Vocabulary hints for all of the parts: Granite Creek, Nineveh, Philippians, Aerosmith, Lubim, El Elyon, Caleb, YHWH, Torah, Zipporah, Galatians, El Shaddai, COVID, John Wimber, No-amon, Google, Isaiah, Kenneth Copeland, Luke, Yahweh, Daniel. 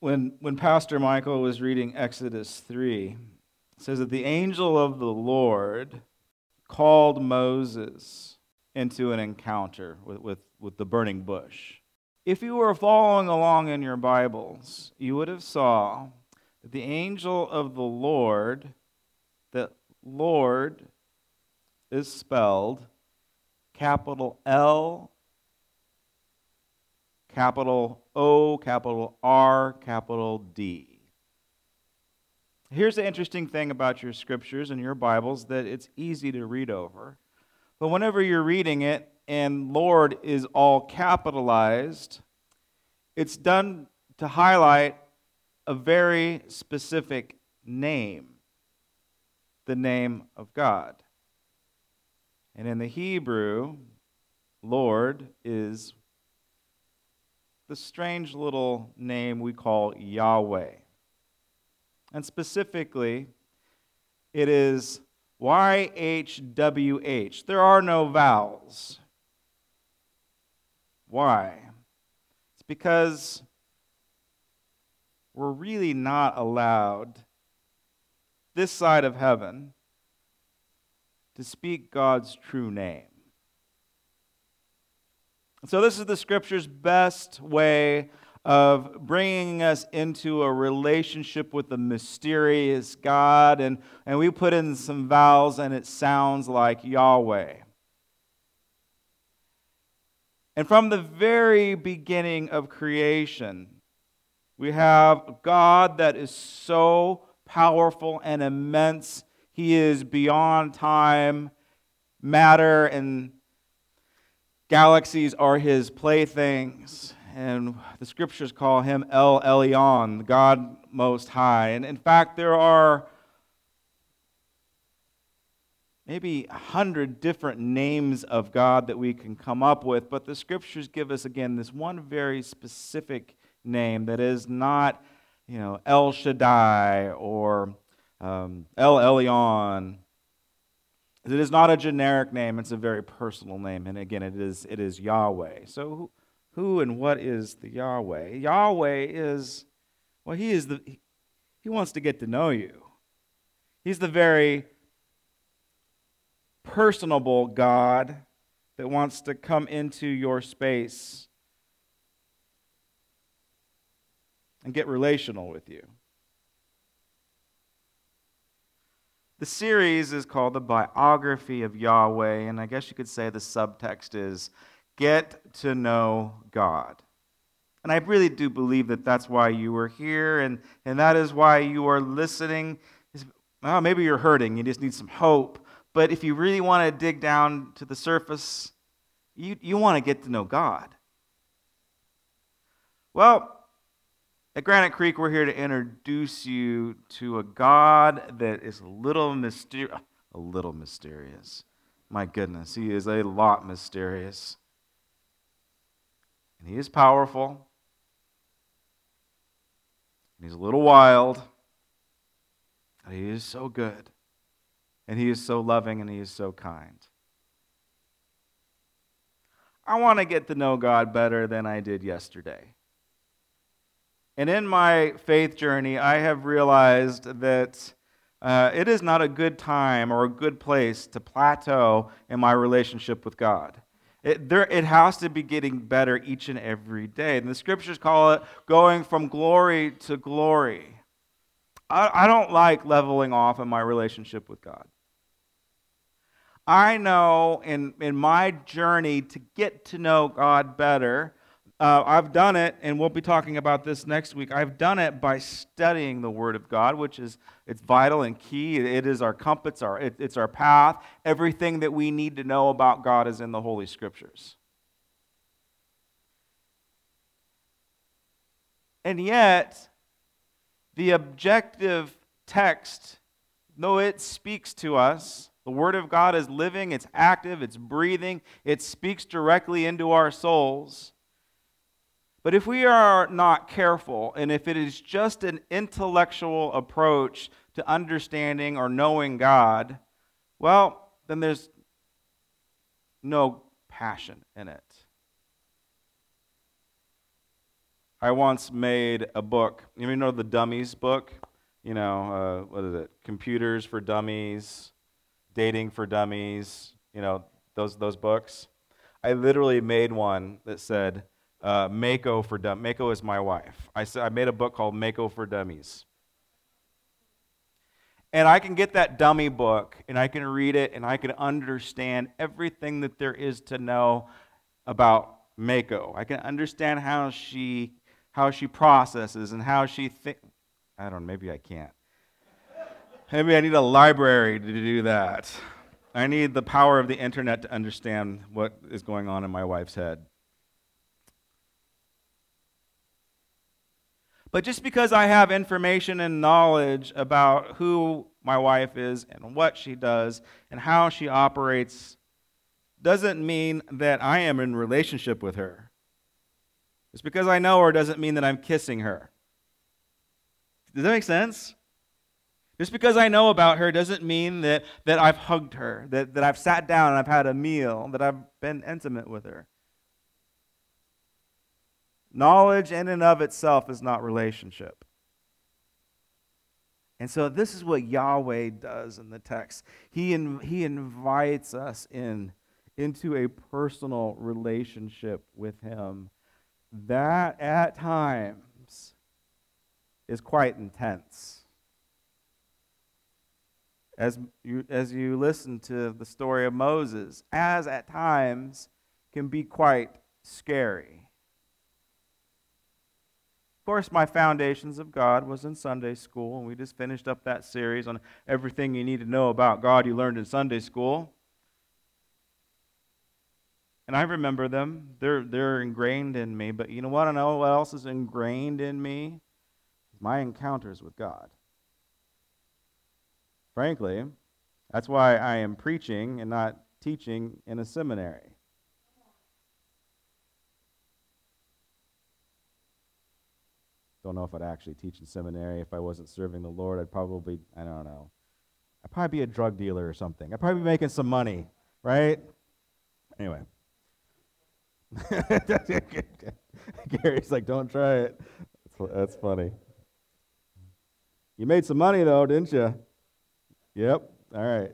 when Pastor Michael was reading Exodus 3, it says that the angel of the Lord called Moses into an encounter with the burning bush. If you were following along in your Bibles, you would have saw that the angel of the Lord is spelled capital L, capital O, capital R, capital D. Here's the interesting thing about your scriptures and your Bibles, that it's easy to read over. But whenever you're reading it and Lord is all capitalized, it's done to highlight a very specific name, the name of God. And in the Hebrew, Lord is the strange little name we call Yahweh. And specifically, it is YHWH. There are no vowels. Why? It's because we're really not allowed this side of heaven to speak God's true name. So this is the Scripture's best way of bringing us into a relationship with the mysterious God, and we put in some vowels, and it sounds like Yahweh. And from the very beginning of creation, we have God that is so powerful and immense. He is beyond time. Matter and galaxies are his playthings. And the scriptures call him El Elyon, God Most High. And in fact, there are maybe 100 different names of God that we can come up with, but the scriptures give us, again, this one very specific name that is not, El Shaddai or El Elyon. It is not a generic name. It's a very personal name, and again, it is Yahweh. So who and what is the Yahweh? Yahweh is, he wants to get to know you. He's the very personable God that wants to come into your space and get relational with you. The series is called The Biography of Yahweh, and I guess you could say the subtext is Get to Know God. And I really do believe that that's why you are here, and that is why you are listening. Well, maybe you're hurting, you just need some hope. But if you really want to dig down to the surface, you want to get to know God. Well, at Granite Creek, we're here to introduce you to a God that is a little mysterious. My goodness, he is a lot mysterious. And he is powerful. And he's a little wild. And he is so good. And he is so loving, and he is so kind. I want to get to know God better than I did yesterday. And in my faith journey, I have realized that it is not a good time or a good place to plateau in my relationship with God. It has to be getting better each and every day. And the scriptures call it going from glory to glory. I don't like leveling off in my relationship with God. I know in my journey to get to know God better, I've done it, and we'll be talking about this next week. I've done it by studying the Word of God, which is it's vital and key. It is our compass, it's our path. Everything that we need to know about God is in the Holy Scriptures. And yet, the objective text, though it speaks to us, the Word of God is living, it's active, it's breathing, it speaks directly into our souls. But if we are not careful, and if it is just an intellectual approach to understanding or knowing God, well, then there's no passion in it. I once made a book. You know the Dummies book? You know, what is it? Computers for Dummies, Dating for Dummies, you know, those books. I literally made one that said, Mako for Dummies. Mako is my wife. I made a book called Mako for Dummies. And I can get that dummy book, and I can read it, and I can understand everything that there is to know about Mako. I can understand how she processes and how she thinks. I don't know, maybe I can't. Maybe I need a library to do that. I need the power of the internet to understand what is going on in my wife's head. But just because I have information and knowledge about who my wife is and what she does and how she operates doesn't mean that I am in relationship with her. Just because I know her doesn't mean that I'm kissing her. Does that make sense? Just because I know about her doesn't mean that I've hugged her, that I've sat down and I've had a meal, that I've been intimate with her. Knowledge in and of itself is not relationship. And so this is what Yahweh does in the text. He invites us into a personal relationship with him that at times is quite intense. As you listen to the story of Moses, as at times can be quite scary. Of course, my Foundations of God was in Sunday school, and we just finished up that series on everything you need to know about God you learned in Sunday school. And I remember them. They're ingrained in me, but you know what? I know what else is ingrained in me? My encounters with God. Frankly, that's why I am preaching and not teaching in a seminary. Don't know if I'd actually teach in seminary. If I wasn't serving the Lord, I'd probably be a drug dealer or something. I'd probably be making some money, right? Anyway. Gary's like, don't try it. That's funny. You made some money, though, didn't you? Yep. All right.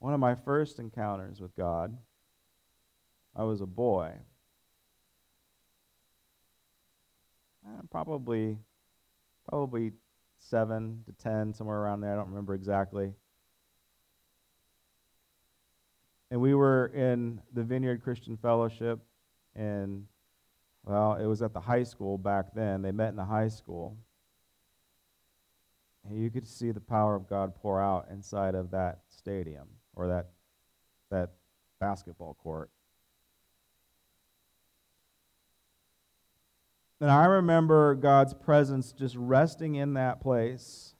One of my first encounters with God, I was a boy. Probably 7 to 10, somewhere around there. I don't remember exactly. And we were in the Vineyard Christian Fellowship, and, well, it was at the high school back then. They met in the high school. And you could see the power of God pour out inside of that stadium, or that basketball court. And I remember God's presence just resting in that place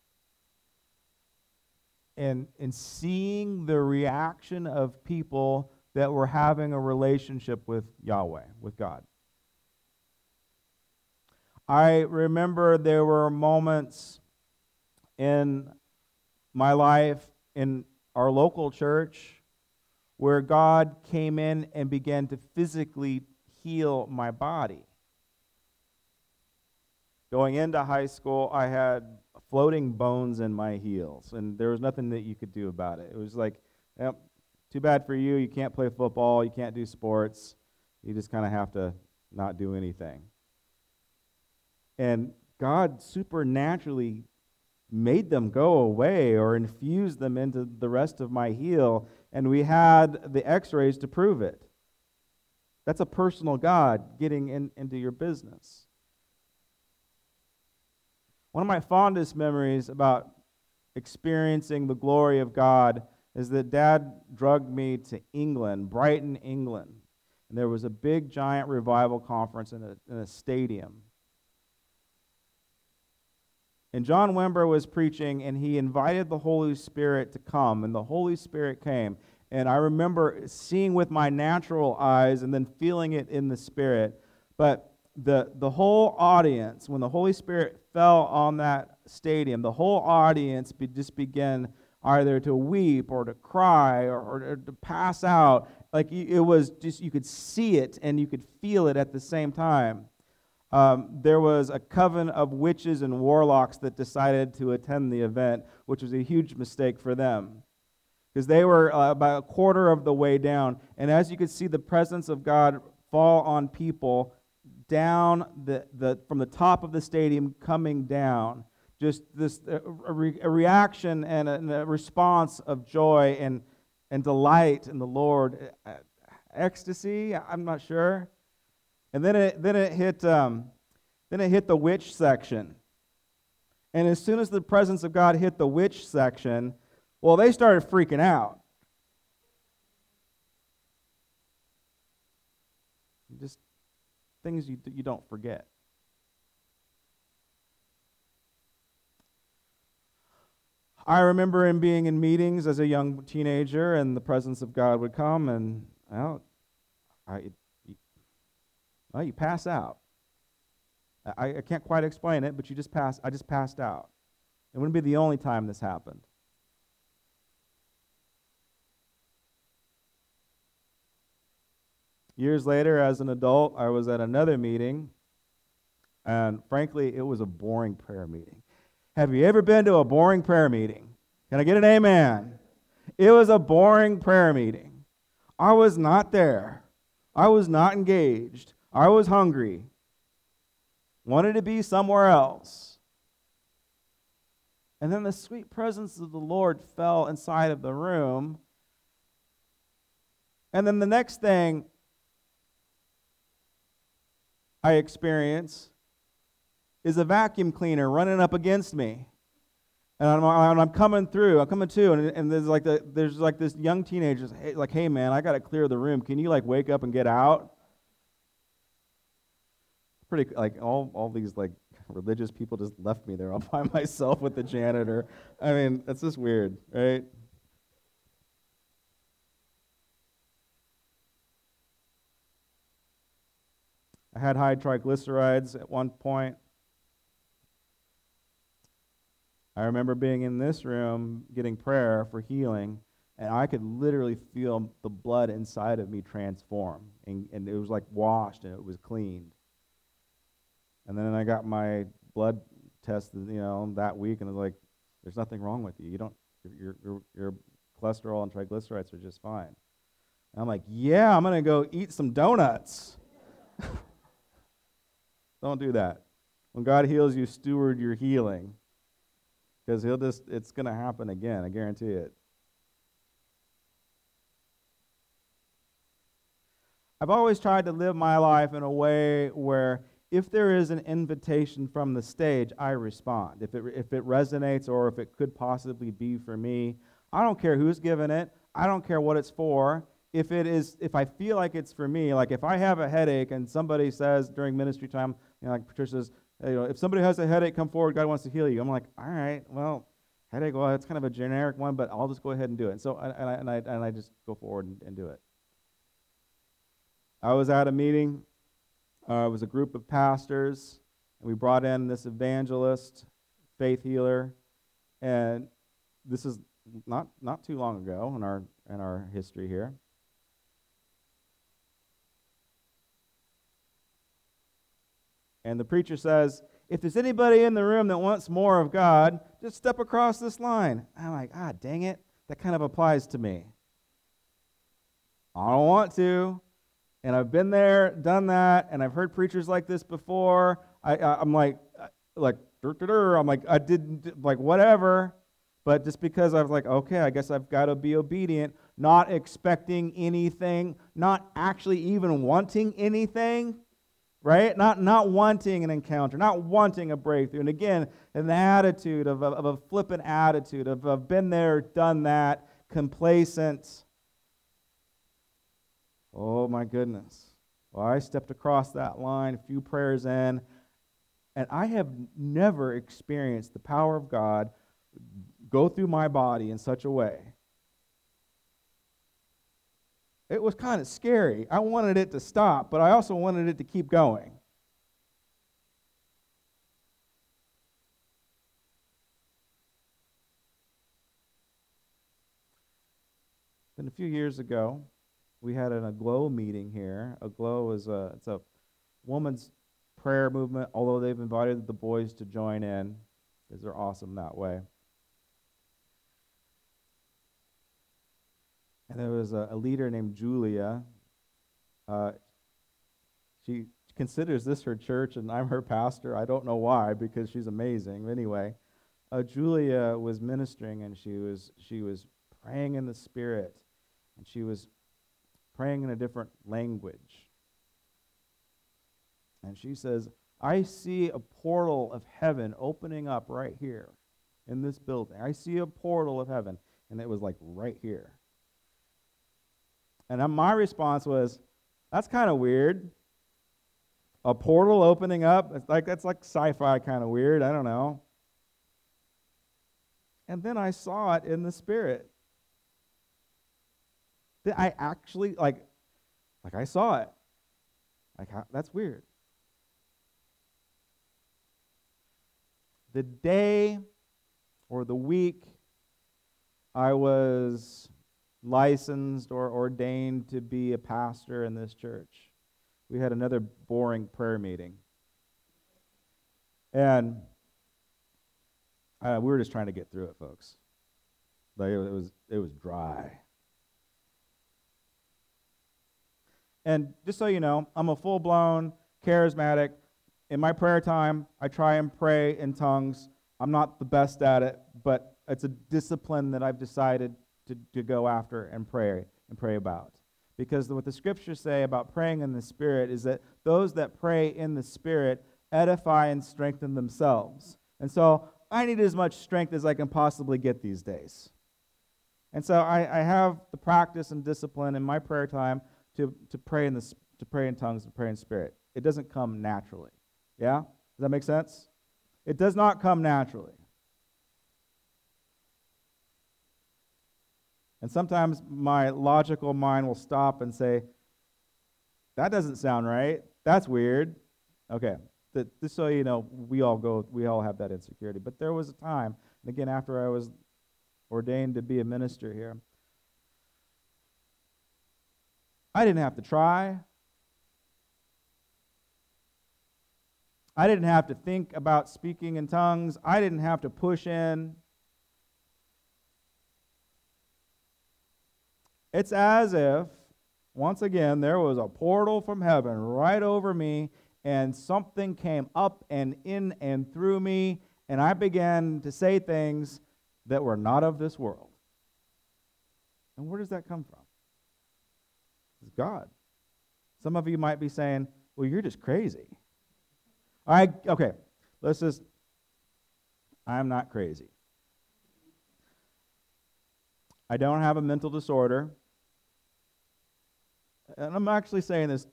and seeing the reaction of people that were having a relationship with Yahweh, with God. I remember there were moments in my life, in our local church, where God came in and began to physically heal my body. Going into high school, I had floating bones in my heels, and there was nothing that you could do about it. It was like, yep, too bad for you. You can't play football. You can't do sports. You just kind of have to not do anything. And God supernaturally made them go away or infused them into the rest of my heel, and we had the x-rays to prove it. That's a personal God getting into your business. One of my fondest memories about experiencing the glory of God is that Dad drugged me to England, Brighton, England. And there was a big, giant revival conference in a stadium. And John Wimber was preaching, and he invited the Holy Spirit to come, and the Holy Spirit came. And I remember seeing with my natural eyes and then feeling it in the Spirit. But the whole audience, when the Holy Spirit fell on that stadium, the whole audience just began either to weep or to cry or to pass out. Like it was just, you could see it and you could feel it at the same time. There was a coven of witches and warlocks that decided to attend the event, which was a huge mistake for them, because they were about a quarter of the way down. And as you could see, the presence of God fall on people down from the top of the stadium, coming down. Just this a reaction and a response of joy and delight in the Lord, ecstasy. I'm not sure. And then it hit the witch section. And as soon as the presence of God hit the witch section, well, they started freaking out. Just things you don't forget. I remember him being in meetings as a young teenager, and the presence of God would come, and you pass out. I can't quite explain it, but I just passed out. It wouldn't be the only time this happened. Years later, as an adult, I was at another meeting, and frankly, it was a boring prayer meeting. Have you ever been to a boring prayer meeting? Can I get an amen? It was a boring prayer meeting. I was not there. I was not engaged. I was hungry. Wanted to be somewhere else. And then the sweet presence of the Lord fell inside of the room. And then the next thing I experience is a vacuum cleaner running up against me. And I'm coming through. I'm coming to, and there's like this young teenager, like, hey man, I gotta clear the room. Can you like wake up and get out? Pretty like all these like religious people just left me there all by myself with the janitor. I mean, that's just weird, right? I had high triglycerides at one point. I remember being in this room getting prayer for healing, and I could literally feel the blood inside of me transform, and it was like washed and it was cleaned. And then I got my blood test, that week, and it was like, "There's nothing wrong with you. You don't your cholesterol and triglycerides are just fine." And I'm like, "Yeah, I'm gonna go eat some donuts." Don't do that. When God heals you, steward your healing. Because it's going to happen again, I guarantee it. I've always tried to live my life in a way where if there is an invitation from the stage, I respond. If it resonates or if it could possibly be for me, I don't care who's giving it. I don't care what it's for. If I feel like it's for me, like if I have a headache and somebody says during ministry time, like Patricia says, if somebody has a headache, come forward. God wants to heal you. I'm like, all right, well, headache. Well, that's kind of a generic one, but I'll just go ahead and do it. And so, I just go forward and do it. I was at a meeting. It was a group of pastors, and we brought in this evangelist, faith healer, and this is not too long ago in our history here. And the preacher says, if there's anybody in the room that wants more of God, just step across this line. I'm like, dang it. That kind of applies to me. I don't want to. And I've been there, done that, and I've heard preachers like this before. I'm like, whatever. But just because I was like, okay, I guess I've got to be obedient, not expecting anything, not actually even wanting anything. Right? Not wanting an encounter, not wanting a breakthrough. And again, an attitude of a flippant attitude of been there, done that, complacent. Oh my goodness. Well, I stepped across that line a few prayers in, and I have never experienced the power of God go through my body in such a way. It was kind of scary. I wanted it to stop, but I also wanted it to keep going. Then a few years ago, we had an aglow meeting here. Aglow is a woman's prayer movement, although they've invited the boys to join in because they're awesome that way. And there was a leader named Julia. She considers this her church, and I'm her pastor. I don't know why, because she's amazing. Anyway, Julia was ministering, and she was praying in the Spirit, and she was praying in a different language. And she says, I see a portal of heaven opening up right here in this building. I see a portal of heaven. And it was like right here. And my response was, that's kind of weird. A portal opening up, that's like sci-fi kind of weird, I don't know. And then I saw it in the Spirit. I actually, like I saw it. Like, that's weird. The day or the week I was licensed or ordained to be a pastor in this church, we had another boring prayer meeting. And we were just trying to get through it, folks. Like it was dry. And just so you know, I'm a full-blown charismatic. In my prayer time, I try and pray in tongues. I'm not the best at it, but it's a discipline that I've decided to go after and pray about. Because what the scriptures say about praying in the Spirit is that those that pray in the Spirit edify and strengthen themselves. And so I need as much strength as I can possibly get these days. And so I have the practice and discipline in my prayer time to pray in tongues, to pray in Spirit. It doesn't come naturally. Yeah? Does that make sense? It does not come naturally. And sometimes my logical mind will stop and say, that doesn't sound right. That's weird. Okay. Just so you know, we all have that insecurity. But there was a time, and again, after I was ordained to be a minister here, I didn't have to try. I didn't have to think about speaking in tongues. I didn't have to push in. It's as if, once again, there was a portal from heaven right over me, and something came up and in and through me, and I began to say things that were not of this world. And where does that come from? It's God. Some of you might be saying, well, you're just crazy. Okay, I'm not crazy. I don't have a mental disorder. And I'm actually saying this,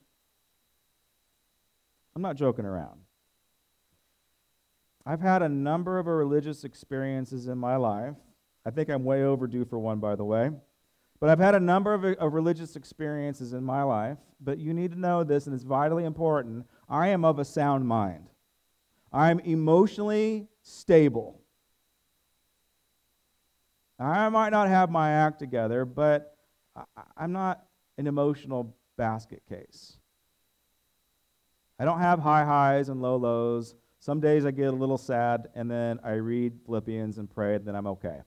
I'm not joking around. I've had a number of religious experiences in my life. I think I'm way overdue for one, by the way. But I've had a number of religious experiences in my life, but you need to know this, and it's vitally important. I am of a sound mind. I'm emotionally stable. I might not have my act together, but I'm not an emotional basket case. I don't have high highs and low lows. Some days I get a little sad, and then I read Philippians and pray, and then I'm okay.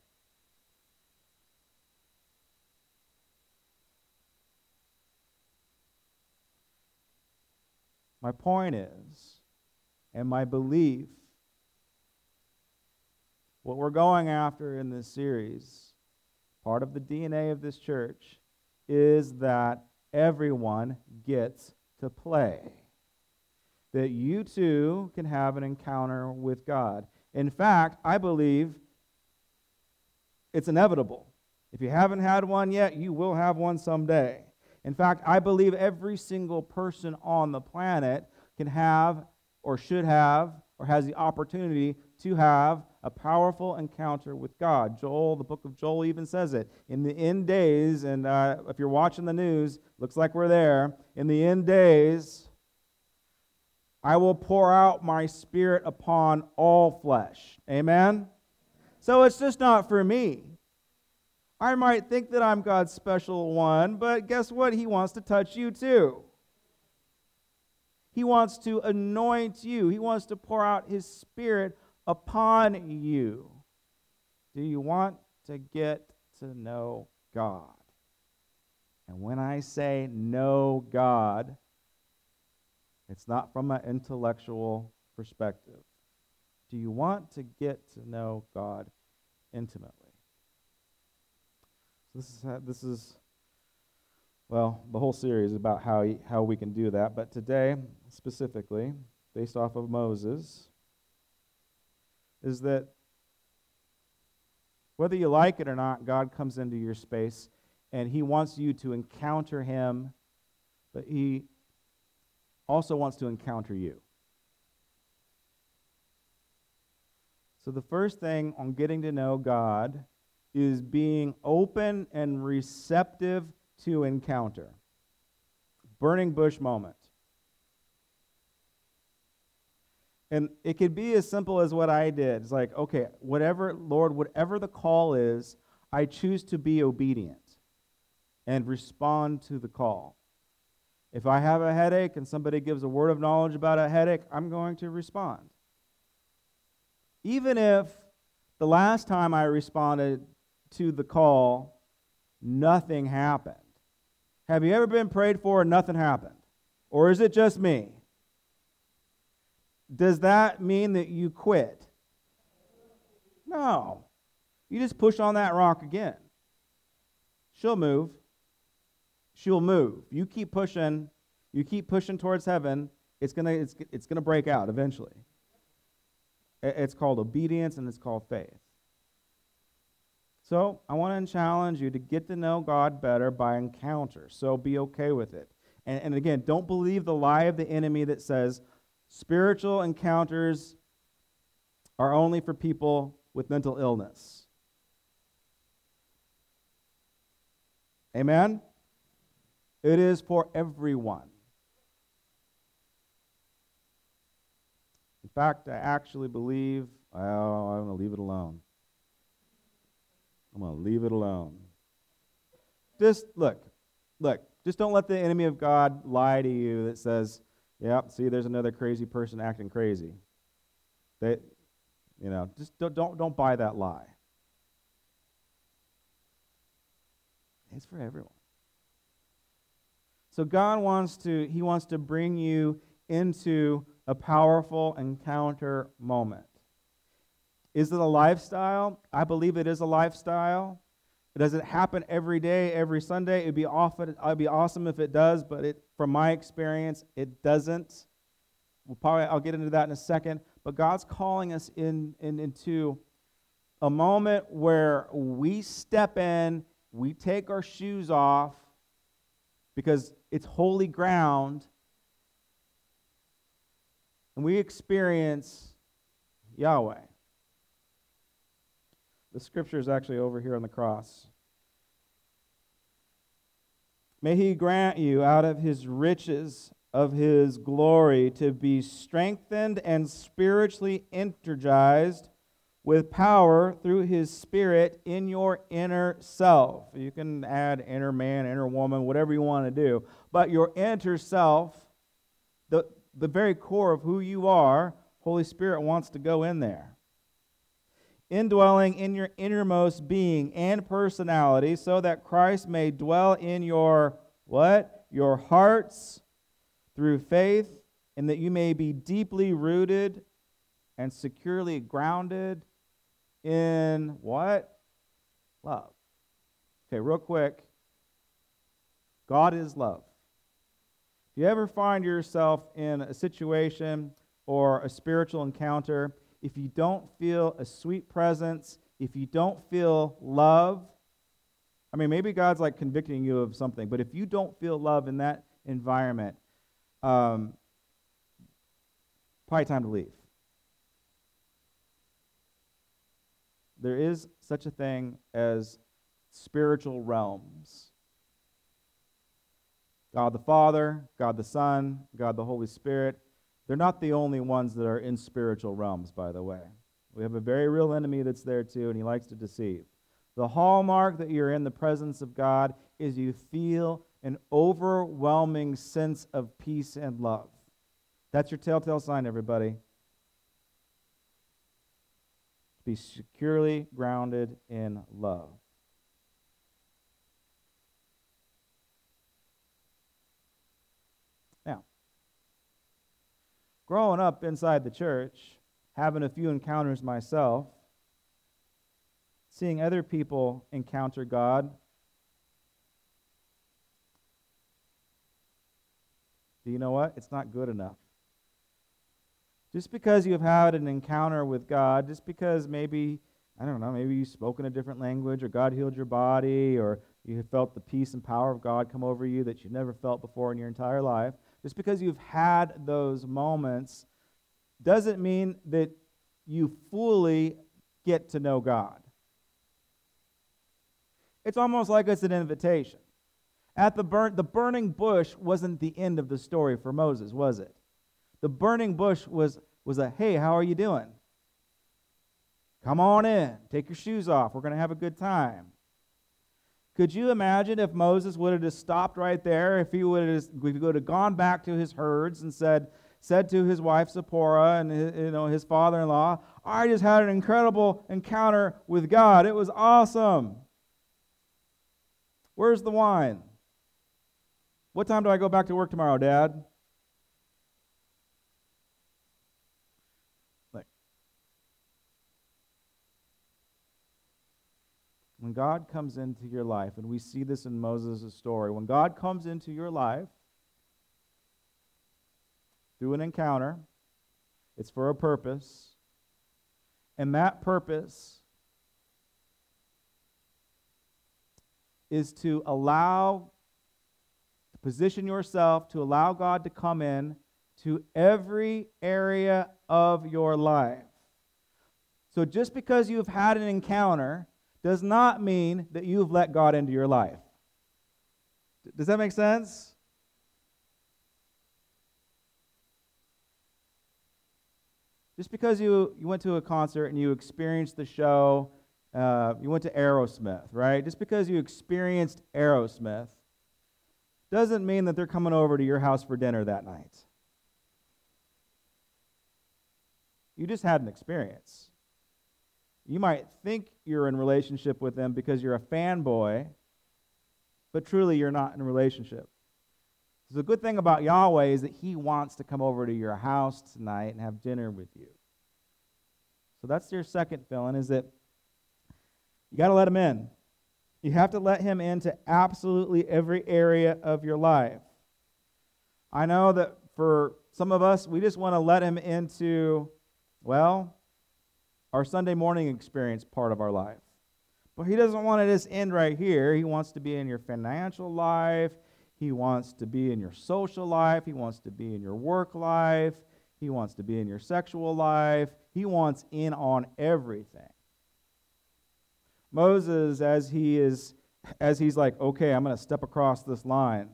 My point is, and my belief, what we're going after in this series, part of the DNA of this church, is that everyone gets to play. That you too can have an encounter with God. In fact, I believe it's inevitable. If you haven't had one yet, you will have one someday. In fact, I believe every single person on the planet can have or should have or has the opportunity to have a powerful encounter with God. Joel, the book of Joel even says it. In the end days, and if you're watching the news, looks like we're there. In the end days, I will pour out my Spirit upon all flesh. Amen? So it's just not for me. I might think that I'm God's special one, but guess what? He wants to touch you too. He wants to anoint you. He wants to pour out his spirit upon you. Do you want to get to know God? And when I say know God, it's not from an intellectual perspective. Do you want to get to know God intimately? So this is the whole series about how we can do that. But today, specifically, based off of Moses, is that whether you like it or not, God comes into your space and he wants you to encounter him, but he also wants to encounter you. So the first thing on getting to know God is being open and receptive to encounter. Burning bush moment. And it could be as simple as what I did. It's like, okay, whatever the call is, I choose to be obedient and respond to the call. If I have a headache and somebody gives a word of knowledge about a headache, I'm going to respond. Even if the last time I responded to the call, nothing happened. Have you ever been prayed for and nothing happened? Or is it just me? Does that mean that you quit? No. You just push on that rock again. She'll move. You keep pushing towards heaven. It's gonna break out eventually. It's called obedience and it's called faith. So I want to challenge you to get to know God better by encounter. So be okay with it. And again, don't believe the lie of the enemy that says spiritual encounters are only for people with mental illness. Amen? It is for everyone. In fact, I actually believe, I'm going to leave it alone. Just look, just don't let the enemy of God lie to you that says, yep, see, there's another crazy person acting crazy. Just don't buy that lie. It's for everyone. So God wants to bring you into a powerful encounter moment. Is it a lifestyle? I believe it is a lifestyle. It doesn't happen every day, every Sunday. It'd be awesome if it does, but from my experience, it doesn't. I'll get into that in a second. But God's calling us into a moment where we step in, we take our shoes off, because it's holy ground. And we experience Yahweh. The scripture is actually over here on the cross. May he grant you out of his riches of his glory to be strengthened and spiritually energized with power through his spirit in your inner self. You can add inner man, inner woman, whatever you want to do. But your inner self, the very core of who you are, Holy Spirit wants to go in there. Indwelling in your innermost being and personality so that Christ may dwell in your, what? Your hearts through faith, and that you may be deeply rooted and securely grounded in what? Love. Okay, real quick. God is love. If you ever find yourself in a situation or a spiritual encounter, if you don't feel a sweet presence, if you don't feel love, I mean, maybe God's like convicting you of something, but if you don't feel love in that environment, probably time to leave. There is such a thing as spiritual realms. God the Father, God the Son, God the Holy Spirit. They're not the only ones that are in spiritual realms, by the way. We have a very real enemy that's there too, and he likes to deceive. The hallmark that you're in the presence of God is you feel an overwhelming sense of peace and love. That's your telltale sign, everybody. Be securely grounded in love. Now, growing up inside the church, having a few encounters myself, seeing other people encounter God, do you know what? It's not good enough. Just because you've had an encounter with God, just because maybe, I don't know, maybe you spoke in a different language, or God healed your body, or you felt the peace and power of God come over you that you've never felt before in your entire life, just because you've had those moments doesn't mean that you fully get to know God. It's almost like it's an invitation. At the burning bush wasn't the end of the story for Moses, was it? The burning bush was a, hey, how are you doing? Come on in. Take your shoes off. We're going to have a good time. Could you imagine if Moses would have just stopped right there, if he would have, gone back to his herds and said to his wife Zipporah and his father-in-law, I just had an incredible encounter with God. It was awesome. Where's the wine? What time do I go back to work tomorrow, Dad? When God comes into your life, and we see this in Moses' story, when God comes into your life through an encounter, it's for a purpose. And that purpose is to position yourself to allow God to come in to every area of your life. So just because you've had an encounter does not mean that you've let God into your life. Does that make sense? Just because you went to a concert and you experienced the show, you went to Aerosmith, right? Just because you experienced Aerosmith doesn't mean that they're coming over to your house for dinner that night. You just had an experience. You might think you're in relationship with them because you're a fanboy, but truly you're not in a relationship. So the good thing about Yahweh is that he wants to come over to your house tonight and have dinner with you. So that's your second feeling, is that you got to let him in. You have to let him into absolutely every area of your life. I know that for some of us, we just want to let him into, well, our Sunday morning experience part of our life. But he doesn't want to just end right here. He wants to be in your financial life. He wants to be in your social life. He wants to be in your work life. He wants to be in your sexual life. He wants in on everything. Moses, as he's like, okay, I'm going to step across this line.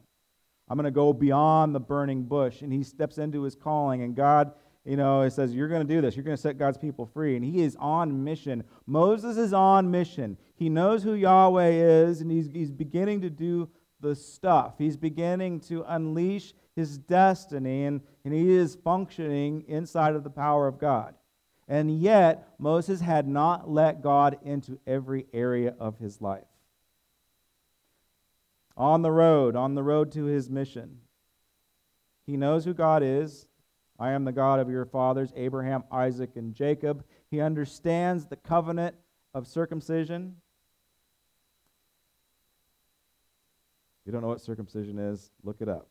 I'm going to go beyond the burning bush. And he steps into his calling, and God, it says, you're going to do this. You're going to set God's people free. And he is on mission. Moses is on mission. He knows who Yahweh is, and he's beginning to do the stuff. He's beginning to unleash his destiny, and he is functioning inside of the power of God. And yet, Moses had not let God into every area of his life. On the road to his mission, he knows who God is. I am the God of your fathers, Abraham, Isaac, and Jacob. He understands the covenant of circumcision. If you don't know what circumcision is, look it up.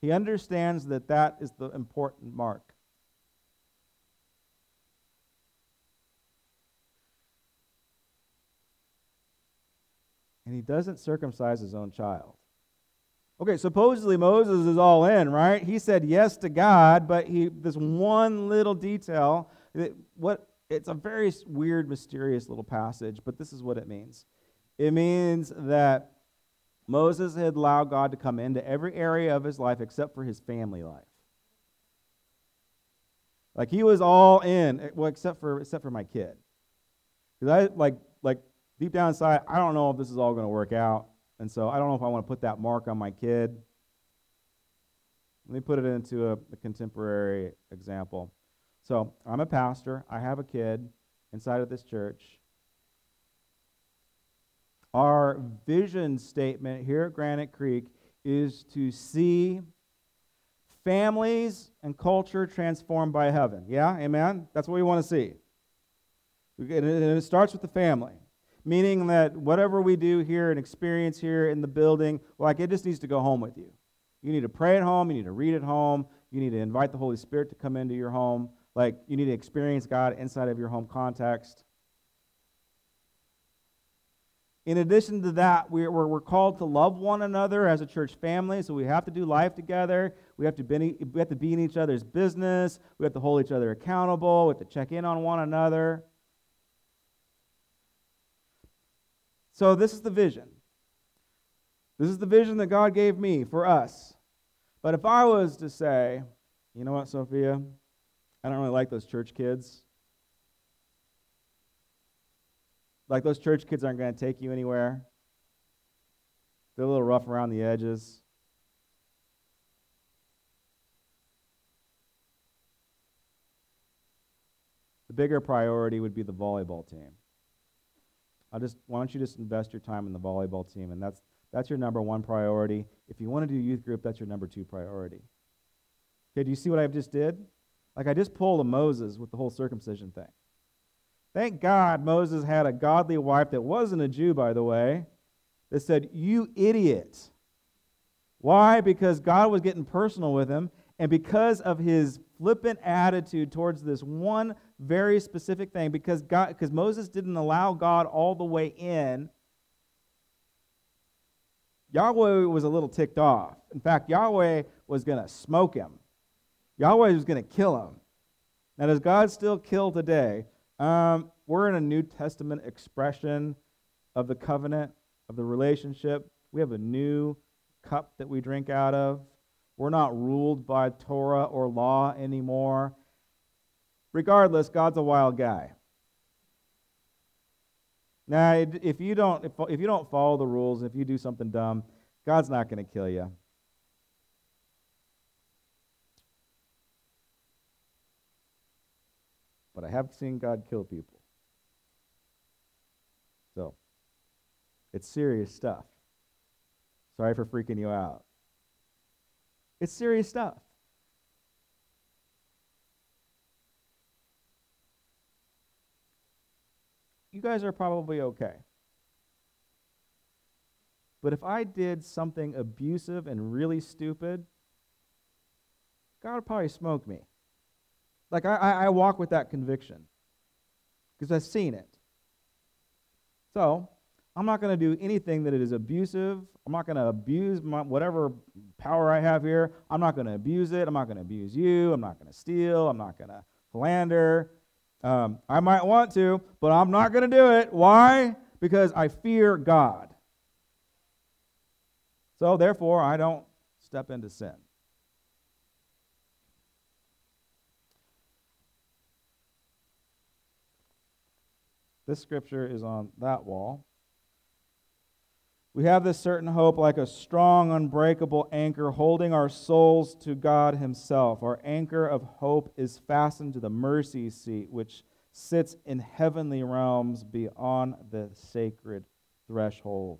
He understands that is the important mark. And he doesn't circumcise his own child. Okay, supposedly Moses is all in, right? He said yes to God, but this one little detail, it's a very weird, mysterious little passage, but this is what it means. It means that Moses had allowed God to come into every area of his life except for his family life. Like he was all in, well, except for my kid. Because I like deep down inside, I don't know if this is all going to work out, and so I don't know if I want to put that mark on my kid. Let me put it into a contemporary example. So I'm a pastor. I have a kid inside of this church. Our vision statement here at Granite Creek is to see families and culture transformed by heaven. Yeah, amen? That's what we want to see. And it starts with the family, meaning that whatever we do here and experience here in the building, like it just needs to go home with you. You need to pray at home. You need to read at home. You need to invite the Holy Spirit to come into your home. Like, you need to experience God inside of your home context. In addition to that, we're called to love one another as a church family, so we have to do life together. We have to be in each other's business. We have to hold each other accountable. We have to check in on one another. So this is the vision. This is the vision that God gave me for us. But if I was to say, you know what, Sophia, I don't really like those church kids. Like, those church kids aren't going to take you anywhere. They're a little rough around the edges. The bigger priority would be the volleyball team. Why don't you just invest your time in the volleyball team, and that's your number one priority. If you want to do youth group, that's your number two priority. Okay, do you see what I just did? Like, I just pulled a Moses with the whole circumcision thing. Thank God Moses had a godly wife that wasn't a Jew, by the way, that said, "You idiot." Why? Because God was getting personal with him, and because of his flippant attitude towards this one very specific thing, because Moses didn't allow God all the way in, Yahweh was a little ticked off. In fact, Yahweh was going to smoke him. Yahweh was going to kill him. Now, does God still kill today? We're in a New Testament expression of the covenant, of the relationship. We have a new cup that we drink out of. We're not ruled by Torah or law anymore. Regardless, God's a wild guy. Now, if you don't follow the rules, if you do something dumb, God's not going to kill you. But I have seen God kill people. So, it's serious stuff. Sorry for freaking you out. It's serious stuff. You guys are probably okay. But if I did something abusive and really stupid, God would probably smoke me. Like, I walk with that conviction because I've seen it. So I'm not going to do anything that is abusive. I'm not going to abuse whatever power I have here. I'm not going to abuse it. I'm not going to abuse you. I'm not going to steal. I'm not going to philander. I might want to, but I'm not going to do it. Why? Because I fear God. So therefore, I don't step into sin. This scripture is on that wall. We have this certain hope like a strong, unbreakable anchor holding our souls to God himself. Our anchor of hope is fastened to the mercy seat, which sits in heavenly realms beyond the sacred threshold.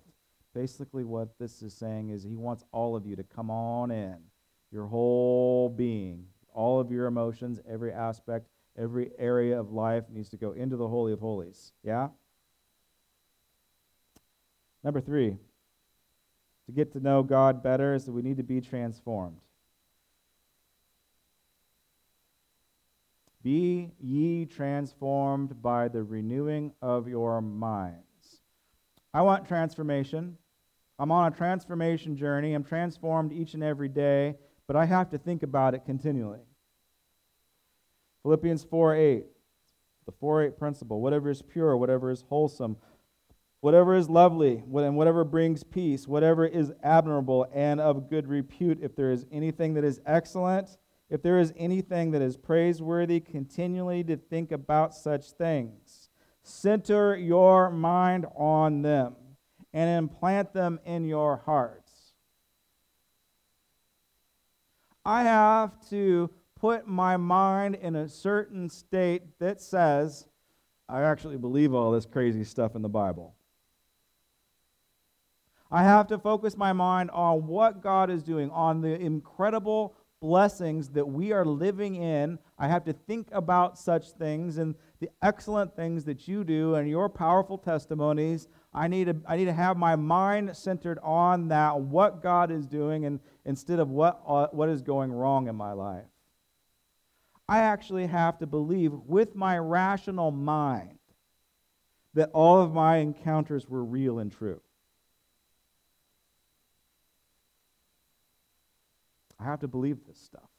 Basically, what this is saying is he wants all of you to come on in, your whole being, all of your emotions, every aspect. Every area of life needs to go into the Holy of Holies. Yeah? Number 3, to get to know God better is that we need to be transformed. Be ye transformed by the renewing of your minds. I want transformation. I'm on a transformation journey. I'm transformed each and every day, but I have to think about it continually. Philippians 4:8, the 4:8 principle, whatever is pure, whatever is wholesome, whatever is lovely, and whatever brings peace, whatever is admirable and of good repute, if there is anything that is excellent, if there is anything that is praiseworthy, continually to think about such things. Center your mind on them and implant them in your hearts. I have to put my mind in a certain state that says, I actually believe all this crazy stuff in the Bible. I have to focus my mind on what God is doing, on the incredible blessings that we are living in. I have to think about such things and the excellent things that you do and your powerful testimonies. I need to have my mind centered on that, what God is doing, and instead of what is going wrong in my life. I actually have to believe with my rational mind that all of my encounters were real and true. I have to believe this stuff.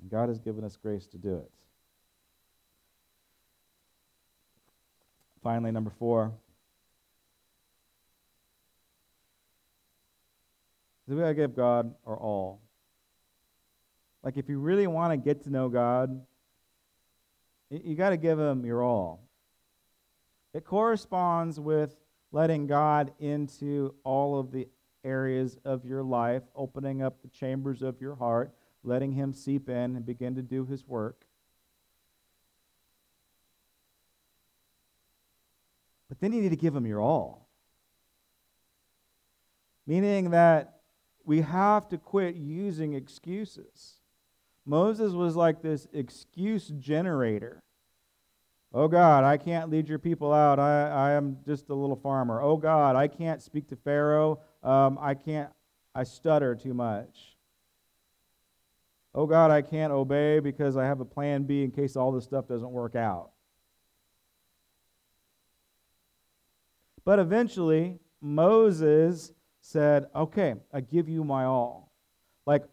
And God has given us grace to do it. Finally, number 4. Do we give God our all? Like, if you really want to get to know God, you got to give Him your all. It corresponds with letting God into all of the areas of your life, opening up the chambers of your heart, letting Him seep in and begin to do His work. But then you need to give Him your all. Meaning that we have to quit using excuses. Moses was like this excuse generator. Oh God, I can't lead your people out. I am just a little farmer. Oh God, I can't speak to Pharaoh. I stutter too much. Oh God, I can't obey because I have a plan B in case all this stuff doesn't work out. But eventually, Moses said, okay, I give you my all. Like,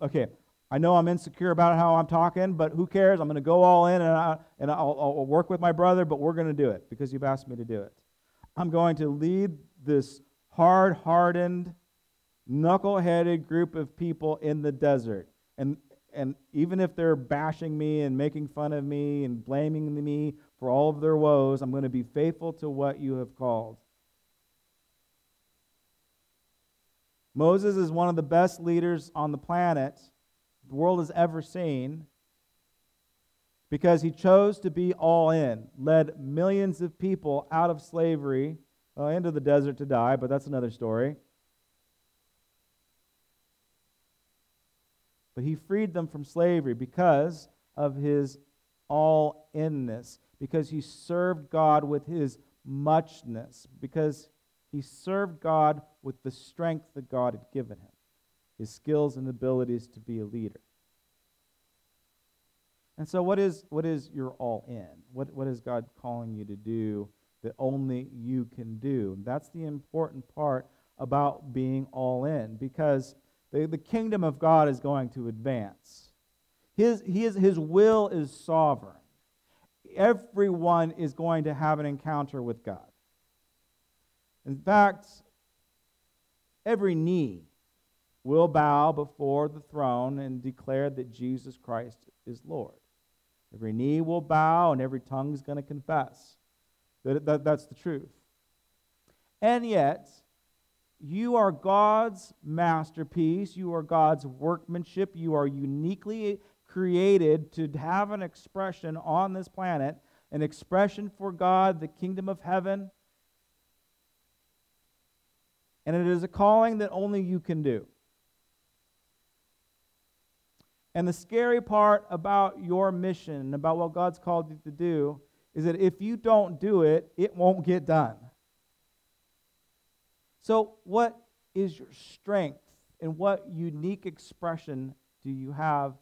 okay, I know I'm insecure about how I'm talking, but who cares? I'm going to go all in, and I'll work with my brother, but we're going to do it because you've asked me to do it. I'm going to lead this hard-hardened, knuckle-headed group of people in the desert. And even if they're bashing me and making fun of me and blaming me for all of their woes, I'm going to be faithful to what you have called. Moses is one of the best leaders on the planet the world has ever seen because he chose to be all in, led millions of people out of slavery, into the desert to die, but that's another story. But he freed them from slavery because of his all-inness, because he served God with his muchness, because he served God with the strength that God had given him, his skills and abilities to be a leader. And so what is your all in? What is God calling you to do that only you can do? That's the important part about being all in, because the kingdom of God is going to advance. His will is sovereign. Everyone is going to have an encounter with God. In fact, every knee will bow before the throne and declare that Jesus Christ is Lord. Every knee will bow and every tongue is going to confess. That's the truth. And yet, you are God's masterpiece. You are God's workmanship. You are uniquely created to have an expression on this planet, an expression for God, the kingdom of heaven. And it is a calling that only you can do. And the scary part about your mission, about what God's called you to do, is that if you don't do it, it won't get done. So what is your strength and what unique expression do you have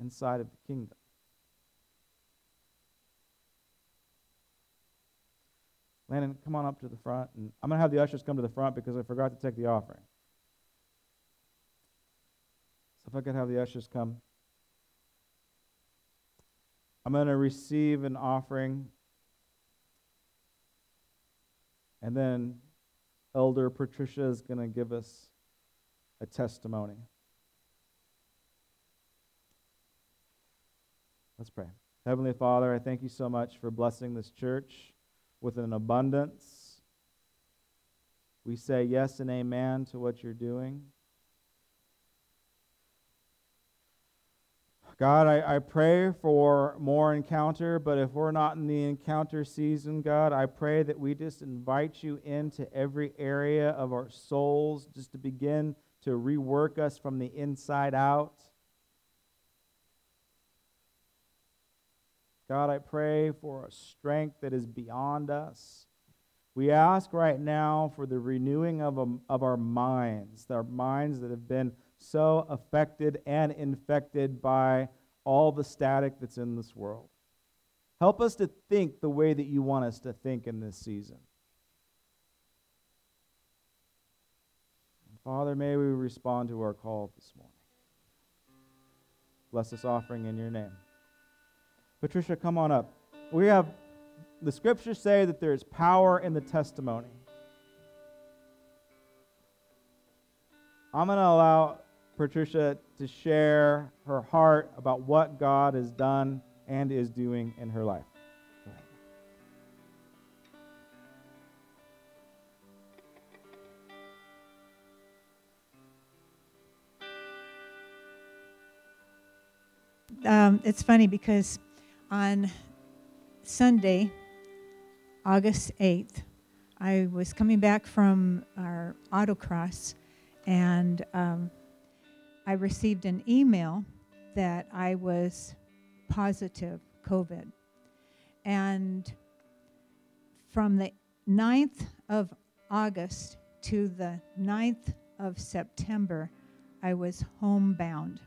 inside of the kingdom? Landon, come on up to the front. And I'm going to have the ushers come to the front because I forgot to take the offering. So if I could have the ushers come. I'm going to receive an offering. And then Elder Patricia is going to give us a testimony. Let's pray. Heavenly Father, I thank you so much for blessing this church with an abundance. We say yes and amen to what you're doing. God, I pray for more encounter, but if we're not in the encounter season, God, I pray that we just invite you into every area of our souls just to begin to rework us from the inside out. God, I pray for a strength that is beyond us. We ask right now for the renewing of our minds that have been so affected and infected by all the static that's in this world. Help us to think the way that you want us to think in this season. Father, may we respond to our call this morning. Bless this offering in your name. Patricia, come on up. The scriptures say that there is power in the testimony. I'm going to allow Patricia to share her heart about what God has done and is doing in her life. It's funny because on Sunday, August 8th, I was coming back from our autocross, and I received an email that I was positive COVID. And from the 9th of August to the 9th of September, I was homebound.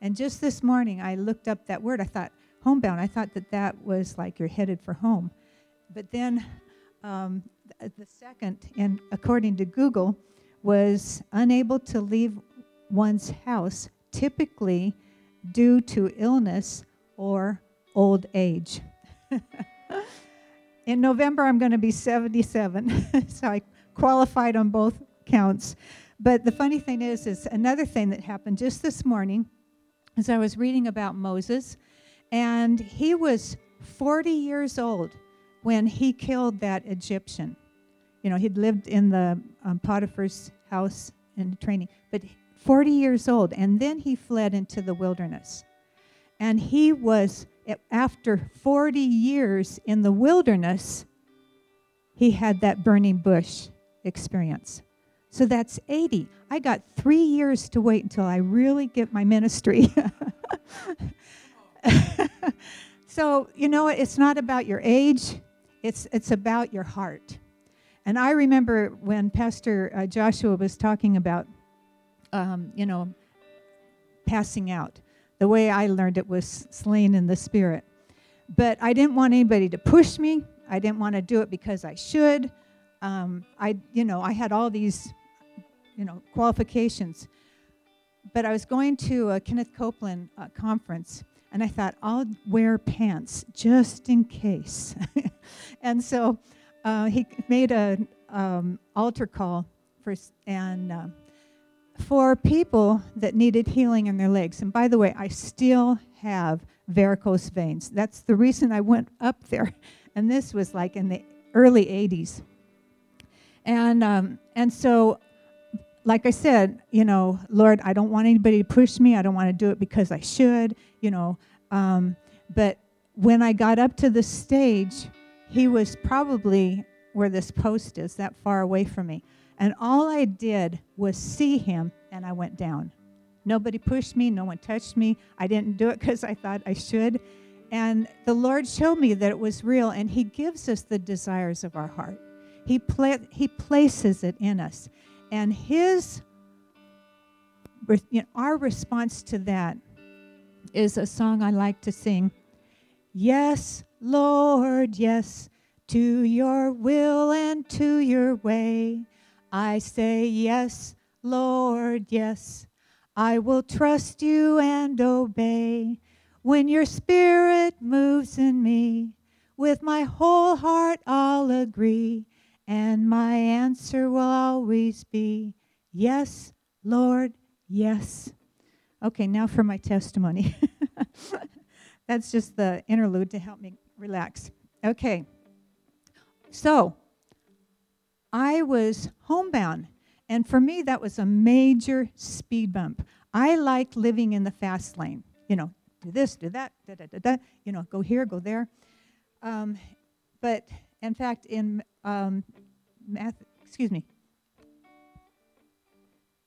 And just this morning, I looked up that word. I thought, homebound. I thought that was like you're headed for home. But then the second, and according to Google, was unable to leave one's house, typically due to illness or old age. In November, I'm going to be 77, so I qualified on both counts. But the funny thing is another thing that happened just this morning is I was reading about Moses, and he was 40 years old when he killed that Egyptian. You know, he'd lived in the Potiphar's house and training, but 40 years old, and then he fled into the wilderness. And he was, after 40 years in the wilderness, he had that burning bush experience. So that's 80. I got 3 years to wait until I really get my ministry. So, you know, it's not about your age. It's about your heart. And I remember when Pastor Joshua was talking about, passing out. The way I learned it was slain in the spirit. But I didn't want anybody to push me. I didn't want to do it because I should. I had all these, qualifications. But I was going to a Kenneth Copeland conference, and I thought, I'll wear pants just in case. And so... he made an altar call for people that needed healing in their legs. And by the way, I still have varicose veins. That's the reason I went up there. And this was like in the early 80s. And so, like I said, Lord, I don't want anybody to push me. I don't want to do it because I should, But when I got up to the stage... He was probably where this post is, that far away from me. And all I did was see him, and I went down. Nobody pushed me. No one touched me. I didn't do it because I thought I should. And the Lord showed me that it was real, and he gives us the desires of our heart. He places it in us. And our response to that is a song I like to sing. Yes, Lord, yes, to your will and to your way. I say yes, Lord, yes. I will trust you and obey. When your spirit moves in me, with my whole heart I'll agree, and my answer will always be yes, Lord, yes. Okay, now for my testimony. That's just the interlude to help me relax. Okay. So I was homebound, and for me, that was a major speed bump. I liked living in the fast lane. You know, do this, do that, da da da da. You know, go here, go there. But in fact, in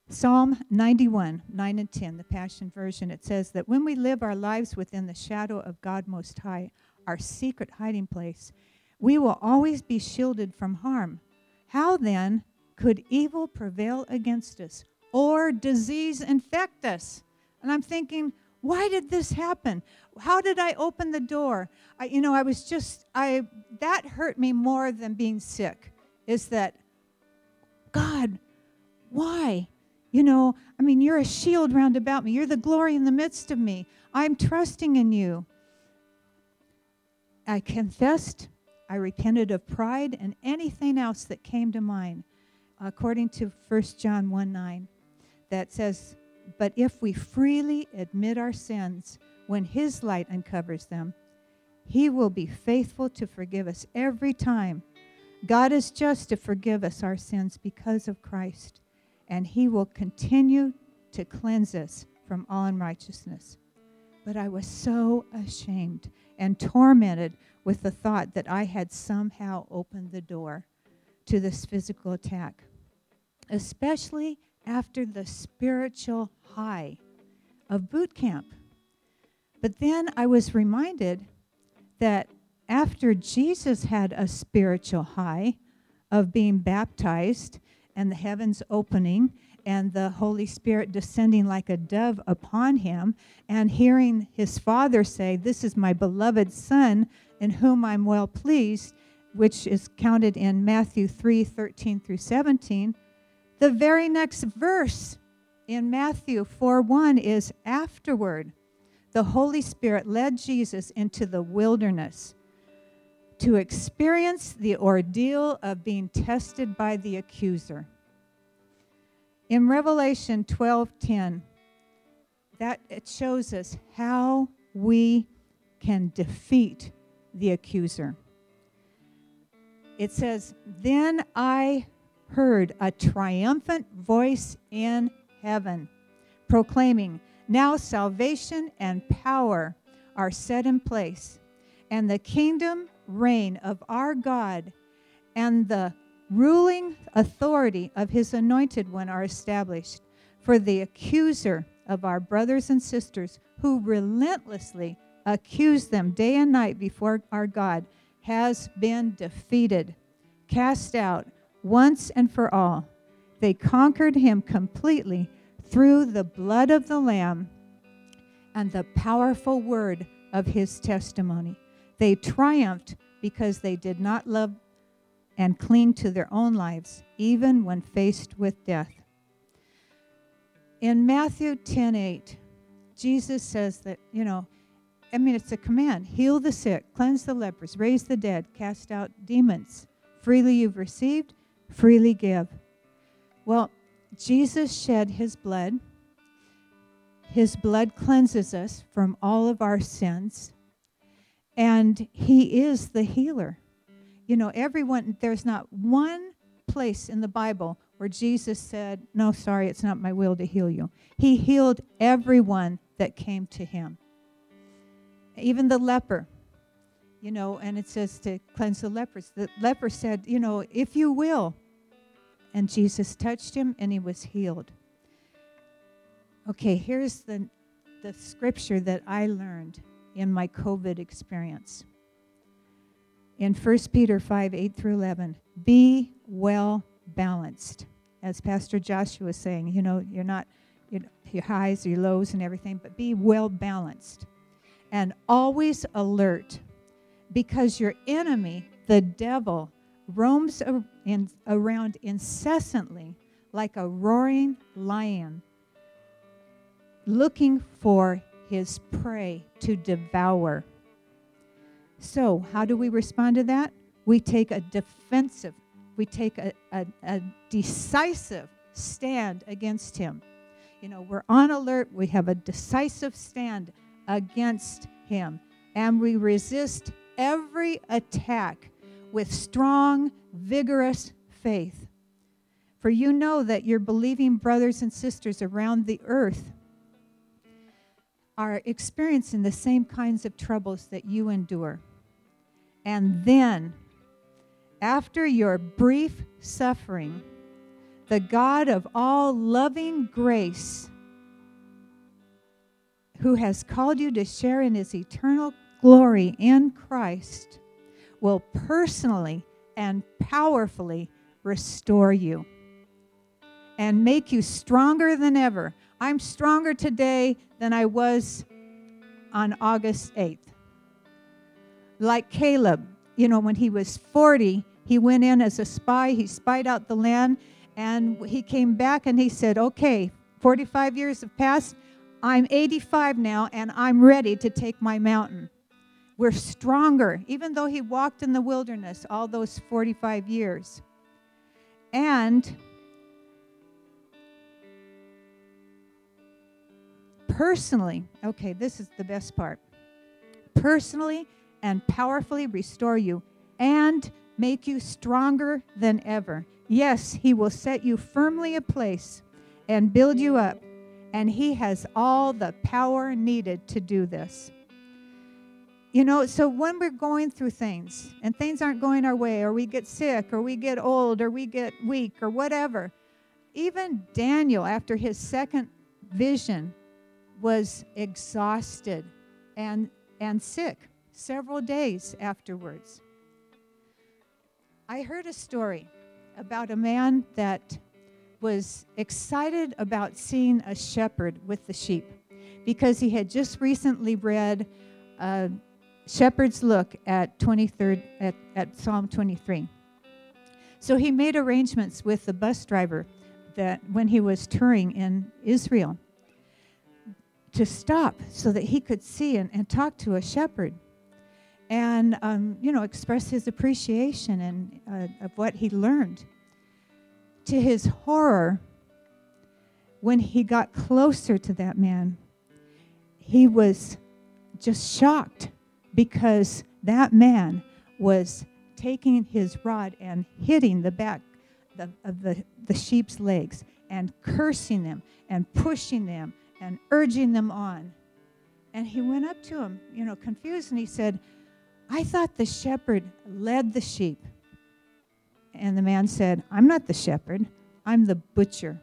Psalm 91, 9 and 10, the Passion Version, it says that when we live our lives within the shadow of God Most High, our secret hiding place, we will always be shielded from harm. How then could evil prevail against us or disease infect us? And I'm thinking, why did this happen? How did I open the door? That hurt me more than being sick, is that, God, why? You know, I mean, you're a shield round about me. You're the glory in the midst of me. I'm trusting in you. I confessed. I repented of pride and anything else that came to mind, according to 1 John 1:9, that says, but if we freely admit our sins, when his light uncovers them, he will be faithful to forgive us every time. God is just to forgive us our sins because of Christ, and he will continue to cleanse us from all unrighteousness. But I was so ashamed and tormented with the thought that I had somehow opened the door to this physical attack, especially after the spiritual high of boot camp. But then I was reminded that after Jesus had a spiritual high of being baptized and the heavens opening and the Holy Spirit descending like a dove upon him and hearing his Father say, this is my beloved Son in whom I'm well pleased, which is counted in Matthew 3:13 through 17, the very next verse in Matthew 4:1 is afterward. The Holy Spirit led Jesus into the wilderness to experience the ordeal of being tested by the accuser. In Revelation 12:10, that it shows us how we can defeat the accuser. It says, then I heard a triumphant voice in heaven proclaiming, now salvation and power are set in place, and the kingdom reign of our God and the ruling authority of his anointed one are established. For the accuser of our brothers and sisters, who relentlessly accused them day and night before our God, has been defeated, cast out once and for all. They conquered him completely through the blood of the Lamb and the powerful word of his testimony. They triumphed because they did not love and cling to their own lives, even when faced with death. In Matthew 10:8, Jesus says that, you know, I mean, it's a command. Heal the sick, cleanse the lepers, raise the dead, cast out demons. Freely you've received, freely give. Well, Jesus shed his blood. His blood cleanses us from all of our sins. And he is the healer. You know, everyone, there's not one place in the Bible where Jesus said, no, sorry, it's not my will to heal you. He healed everyone that came to him. Even the leper, you know, and it says to cleanse the lepers. The leper said, you know, if you will. And Jesus touched him and he was healed. Okay, here's the scripture that I learned in my COVID experience. In 1 Peter 5:8 through 11, be well balanced. As Pastor Joshua was saying, you know, you're not, you know, your highs, your lows and everything, but be well balanced. And always alert, because your enemy, the devil, roams around incessantly like a roaring lion, looking for his prey to devour. So how do we respond to that? We take a defensive, we take a decisive stand against him. You know, we're on alert. We have a decisive stand against him. and we resist every attack with strong, vigorous faith. For you know that your believing brothers and sisters around the earth are experiencing the same kinds of troubles that you endure. And then, after your brief suffering, the God of all loving grace, who has called you to share in his eternal glory in Christ, will personally and powerfully restore you and make you stronger than ever. I'm stronger today than I was on August 8th. Like Caleb, you know, when he was 40, he went in as a spy. He spied out the land, and he came back and he said, okay, 45 years have passed. I'm 85 now, and I'm ready to take my mountain. We're stronger, even though he walked in the wilderness all those 45 years. And personally, okay, this is the best part, personally and powerfully restore you and make you stronger than ever. Yes, he will set you firmly in place and build you up, and he has all the power needed to do this. You know, so when we're going through things and things aren't going our way, or we get sick, or we get old, or we get weak, or whatever, even Daniel, after his second vision, was exhausted and sick several days afterwards. I heard a story about a man that was excited about seeing a shepherd with the sheep because he had just recently read Shepherd's Look at Psalm 23. So he made arrangements with the bus driver that when he was touring in Israel, to stop so that he could see and talk to a shepherd and, you know, express his appreciation and of what he learned. To his horror, when he got closer to that man, he was just shocked because that man was taking his rod and hitting the back of the sheep's legs and cursing them and pushing them and urging them on. And he went up to him, you know, confused, and he said, I thought the shepherd led the sheep. And the man said, I'm not the shepherd, I'm the butcher.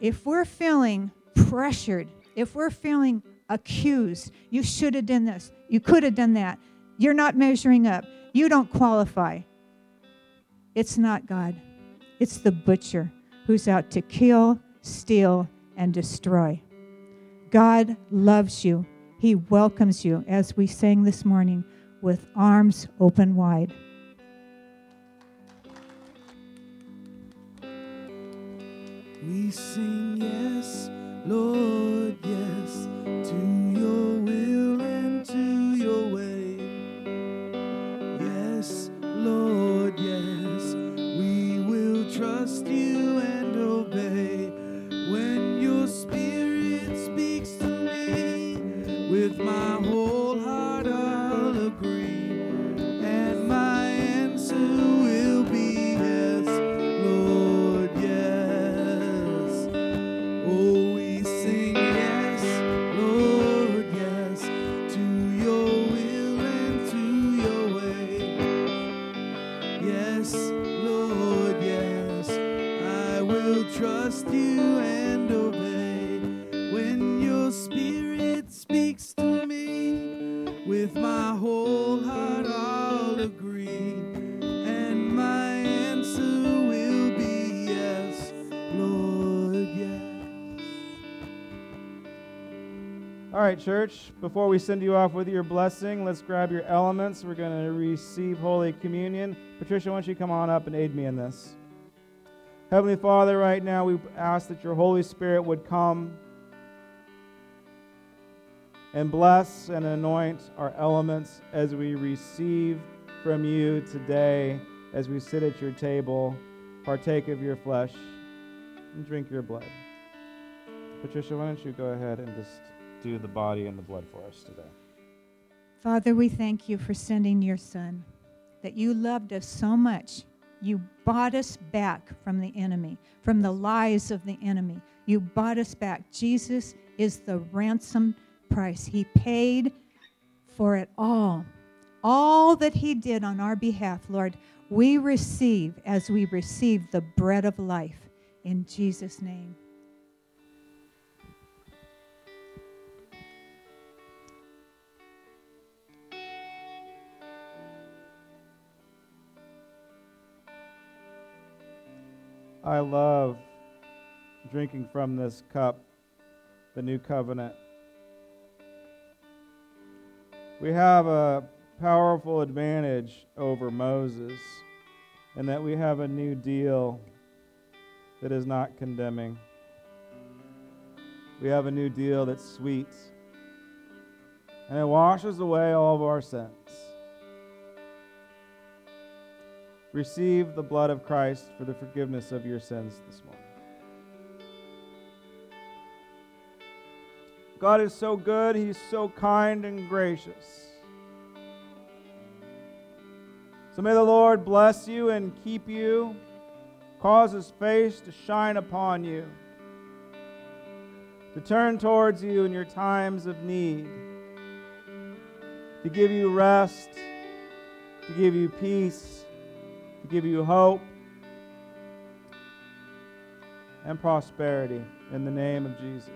If we're feeling pressured, if we're feeling accused, you should have done this, you could have done that, you're not measuring up, you don't qualify, it's not God. It's the butcher who's out to kill, steal, and destroy. God loves you. He welcomes you, as we sang this morning, with arms open wide. We sing, yes, Lord, yes, to your will and to your way. Yes, Lord, yes, we will trust you and obey. When your spirit speaks to me, with my whole heart I'll agree, and my answer will be yes, Lord, yes. Oh, we sing yes, Lord, yes, to your will and to your way. Yes, Lord, yes, I will trust you and obey. When your spirit speaks to me, with my whole heart I'll agree, and my answer will be yes, Lord, yes. All right, church, before we send you off with your blessing, let's grab your elements. We're going to receive Holy Communion. Patricia, why don't you come on up and aid me in this? Heavenly Father, right now we ask that your Holy Spirit would come and bless and anoint our elements as we receive from you today, as we sit at your table, partake of your flesh, and drink your blood. Patricia, why don't you go ahead and just do the body and the blood for us today. Father, we thank you for sending your Son, that you loved us so much. You bought us back from the enemy, from the lies of the enemy. You bought us back. Jesus is the ransom price. He paid for it all. All that he did on our behalf, Lord, we receive as we receive the bread of life. In Jesus' name. I love drinking from this cup, the new covenant. We have a powerful advantage over Moses in that we have a new deal that is not condemning. We have a new deal that's sweet, and it washes away all of our sins. Receive the blood of Christ for the forgiveness of your sins this morning. God is so good. He's so kind and gracious. So may the Lord bless you and keep you, cause His face to shine upon you, to turn towards you in your times of need, to give you rest, to give you peace, to give you hope and prosperity in the name of Jesus.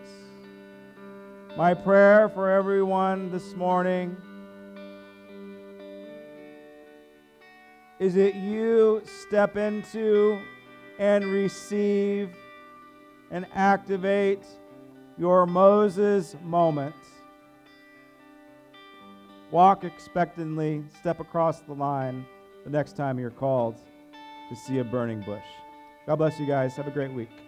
My prayer for everyone this morning is that you step into and receive and activate your Moses moment. Walk expectantly, step across the line the next time you're called to see a burning bush. God bless you guys. Have a great week.